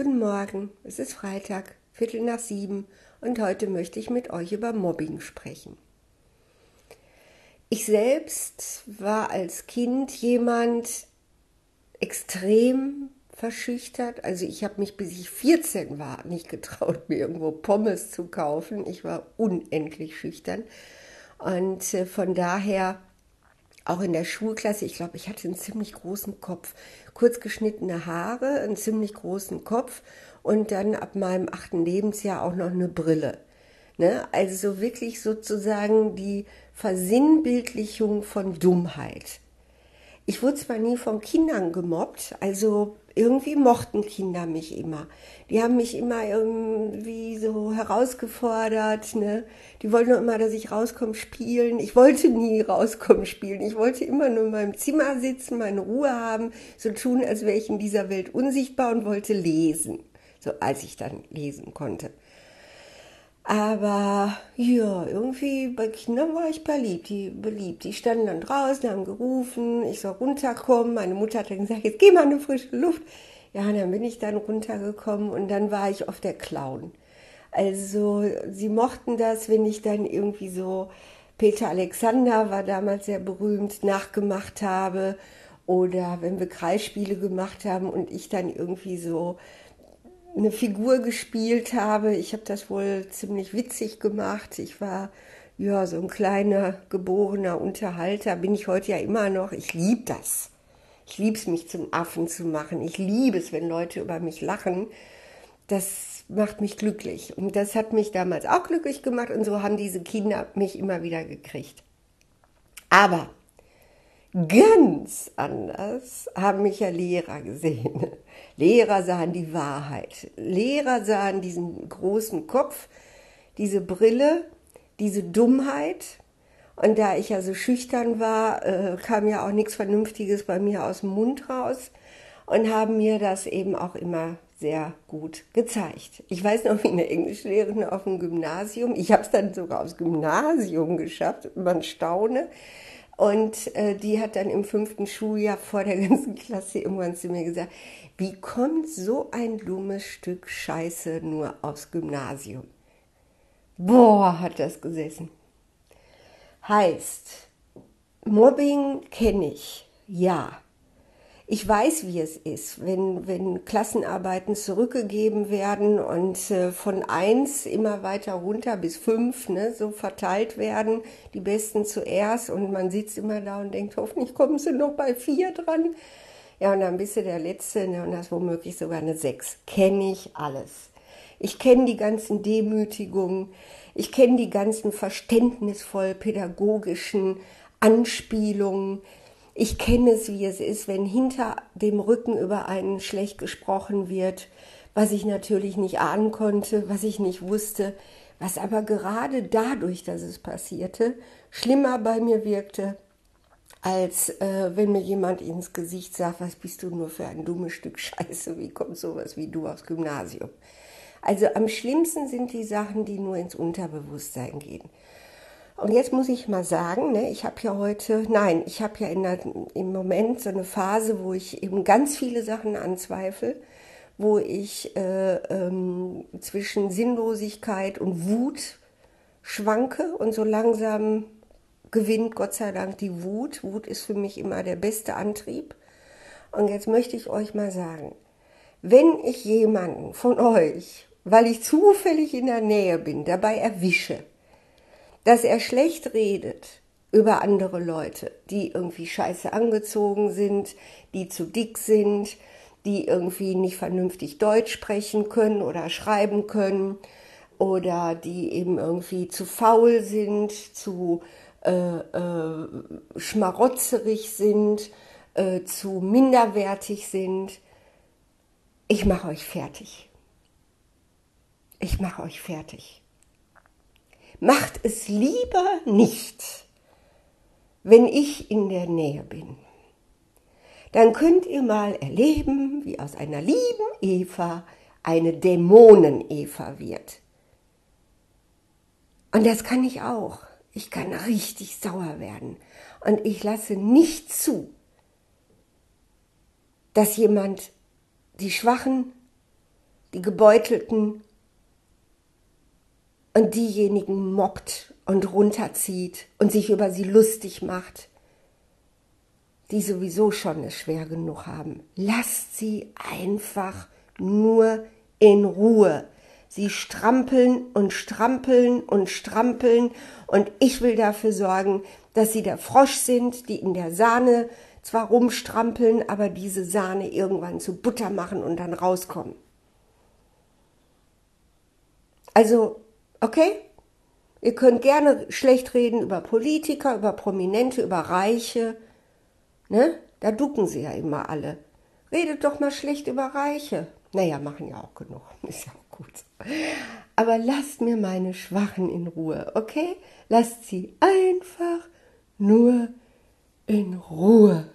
Guten Morgen, es ist Freitag, 7:15 und heute möchte ich mit euch über Mobbing sprechen. Ich selbst war als Kind jemand extrem verschüchtert. Also ich habe mich, bis ich 14 war, nicht getraut, mir irgendwo Pommes zu kaufen. Ich war unendlich schüchtern und von daher auch in der Schulklasse, ich glaube, ich hatte einen ziemlich großen Kopf, kurz geschnittene Haare, einen ziemlich großen Kopf und dann ab meinem 8. Lebensjahr auch noch eine Brille. Ne? Also wirklich sozusagen die Versinnbildlichung von Dummheit. Ich wurde zwar nie von Kindern gemobbt, also irgendwie mochten Kinder mich immer. Die haben mich immer irgendwie so herausgefordert, ne? Die wollten nur immer, dass ich rauskomme spielen. Ich wollte nie rauskommen spielen. Ich wollte immer nur in meinem Zimmer sitzen, meine Ruhe haben, so tun, als wäre ich in dieser Welt unsichtbar und wollte lesen. So, als ich dann lesen konnte. Aber ja, irgendwie bei Kindern war ich beliebt. Die standen dann draußen, haben gerufen, ich soll runterkommen. Meine Mutter hat dann gesagt, jetzt geh mal in eine frische Luft. Ja, und dann bin ich dann runtergekommen und dann war ich oft der Clown. Also sie mochten das, wenn ich dann irgendwie so, Peter Alexander war damals sehr berühmt, nachgemacht habe. Oder wenn wir Kreisspiele gemacht haben und ich dann irgendwie so eine Figur gespielt habe. Ich habe das wohl ziemlich witzig gemacht. Ich war ja so ein kleiner, geborener Unterhalter. Bin ich heute ja immer noch. Ich liebe das. Ich liebe es, mich zum Affen zu machen. Ich liebe es, wenn Leute über mich lachen. Das macht mich glücklich. Und das hat mich damals auch glücklich gemacht. Und so haben diese Kinder mich immer wieder gekriegt. Aber ganz anders haben mich ja Lehrer gesehen. Lehrer sahen die Wahrheit. Lehrer sahen diesen großen Kopf, diese Brille, diese Dummheit. Und da ich ja so schüchtern war, kam ja auch nichts Vernünftiges bei mir aus dem Mund raus und haben mir das eben auch immer sehr gut gezeigt. Ich weiß noch, wie eine Englischlehrerin auf dem Gymnasium, ich habe es dann sogar aufs Gymnasium geschafft, man staune. Und die hat dann im 5. Schuljahr vor der ganzen Klasse irgendwann zu mir gesagt, wie kommt so ein dummes Stück Scheiße nur aufs Gymnasium? Boah, hat das gesessen. Heißt, Mobbing kenne ich, ja. Ich weiß, wie es ist, wenn Klassenarbeiten zurückgegeben werden und von 1 immer weiter runter bis 5, ne, so verteilt werden, die Besten zuerst und man sitzt immer da und denkt, hoffentlich kommen sie noch bei 4 dran. Ja, und dann bist du der Letzte, ne, und hast womöglich sogar eine 6. Kenne ich alles. Ich kenne die ganzen Demütigungen, ich kenne die ganzen verständnisvoll pädagogischen Anspielungen. Ich kenne es, wie es ist, wenn hinter dem Rücken über einen schlecht gesprochen wird, was ich natürlich nicht ahnen konnte, was ich nicht wusste, was aber gerade dadurch, dass es passierte, schlimmer bei mir wirkte, als wenn mir jemand ins Gesicht sagt, was bist du nur für ein dummes Stück Scheiße, wie kommt sowas wie du aufs Gymnasium? Also am schlimmsten sind die Sachen, die nur ins Unterbewusstsein gehen. Und jetzt muss ich mal sagen, ne, ich habe im Moment so eine Phase, wo ich eben ganz viele Sachen anzweifle, wo ich zwischen Sinnlosigkeit und Wut schwanke und so langsam gewinnt Gott sei Dank die Wut. Wut ist für mich immer der beste Antrieb. Und jetzt möchte ich euch mal sagen, wenn ich jemanden von euch, weil ich zufällig in der Nähe bin, dabei erwische, dass er schlecht redet über andere Leute, die irgendwie scheiße angezogen sind, die zu dick sind, die irgendwie nicht vernünftig Deutsch sprechen können oder schreiben können oder die eben irgendwie zu faul sind, zu schmarotzerig sind, zu minderwertig sind. Ich mache euch fertig. Ich mache euch fertig. Macht es lieber nicht, wenn ich in der Nähe bin. Dann könnt ihr mal erleben, wie aus einer lieben Eva eine Dämonen-Eva wird. Und das kann ich auch. Ich kann richtig sauer werden. Und ich lasse nicht zu, dass jemand die Schwachen, die Gebeutelten und diejenigen mobbt und runterzieht und sich über sie lustig macht, die sowieso schon es schwer genug haben. Lasst sie einfach nur in Ruhe. Sie strampeln und strampeln und strampeln und ich will dafür sorgen, dass sie der Frosch sind, die in der Sahne zwar rumstrampeln, aber diese Sahne irgendwann zu Butter machen und dann rauskommen. Also, okay? Ihr könnt gerne schlecht reden über Politiker, über Prominente, über Reiche. Ne? Da ducken sie ja immer alle. Redet doch mal schlecht über Reiche. Naja, machen ja auch genug. Ist ja auch gut. Aber lasst mir meine Schwachen in Ruhe, okay? Lasst sie einfach nur in Ruhe.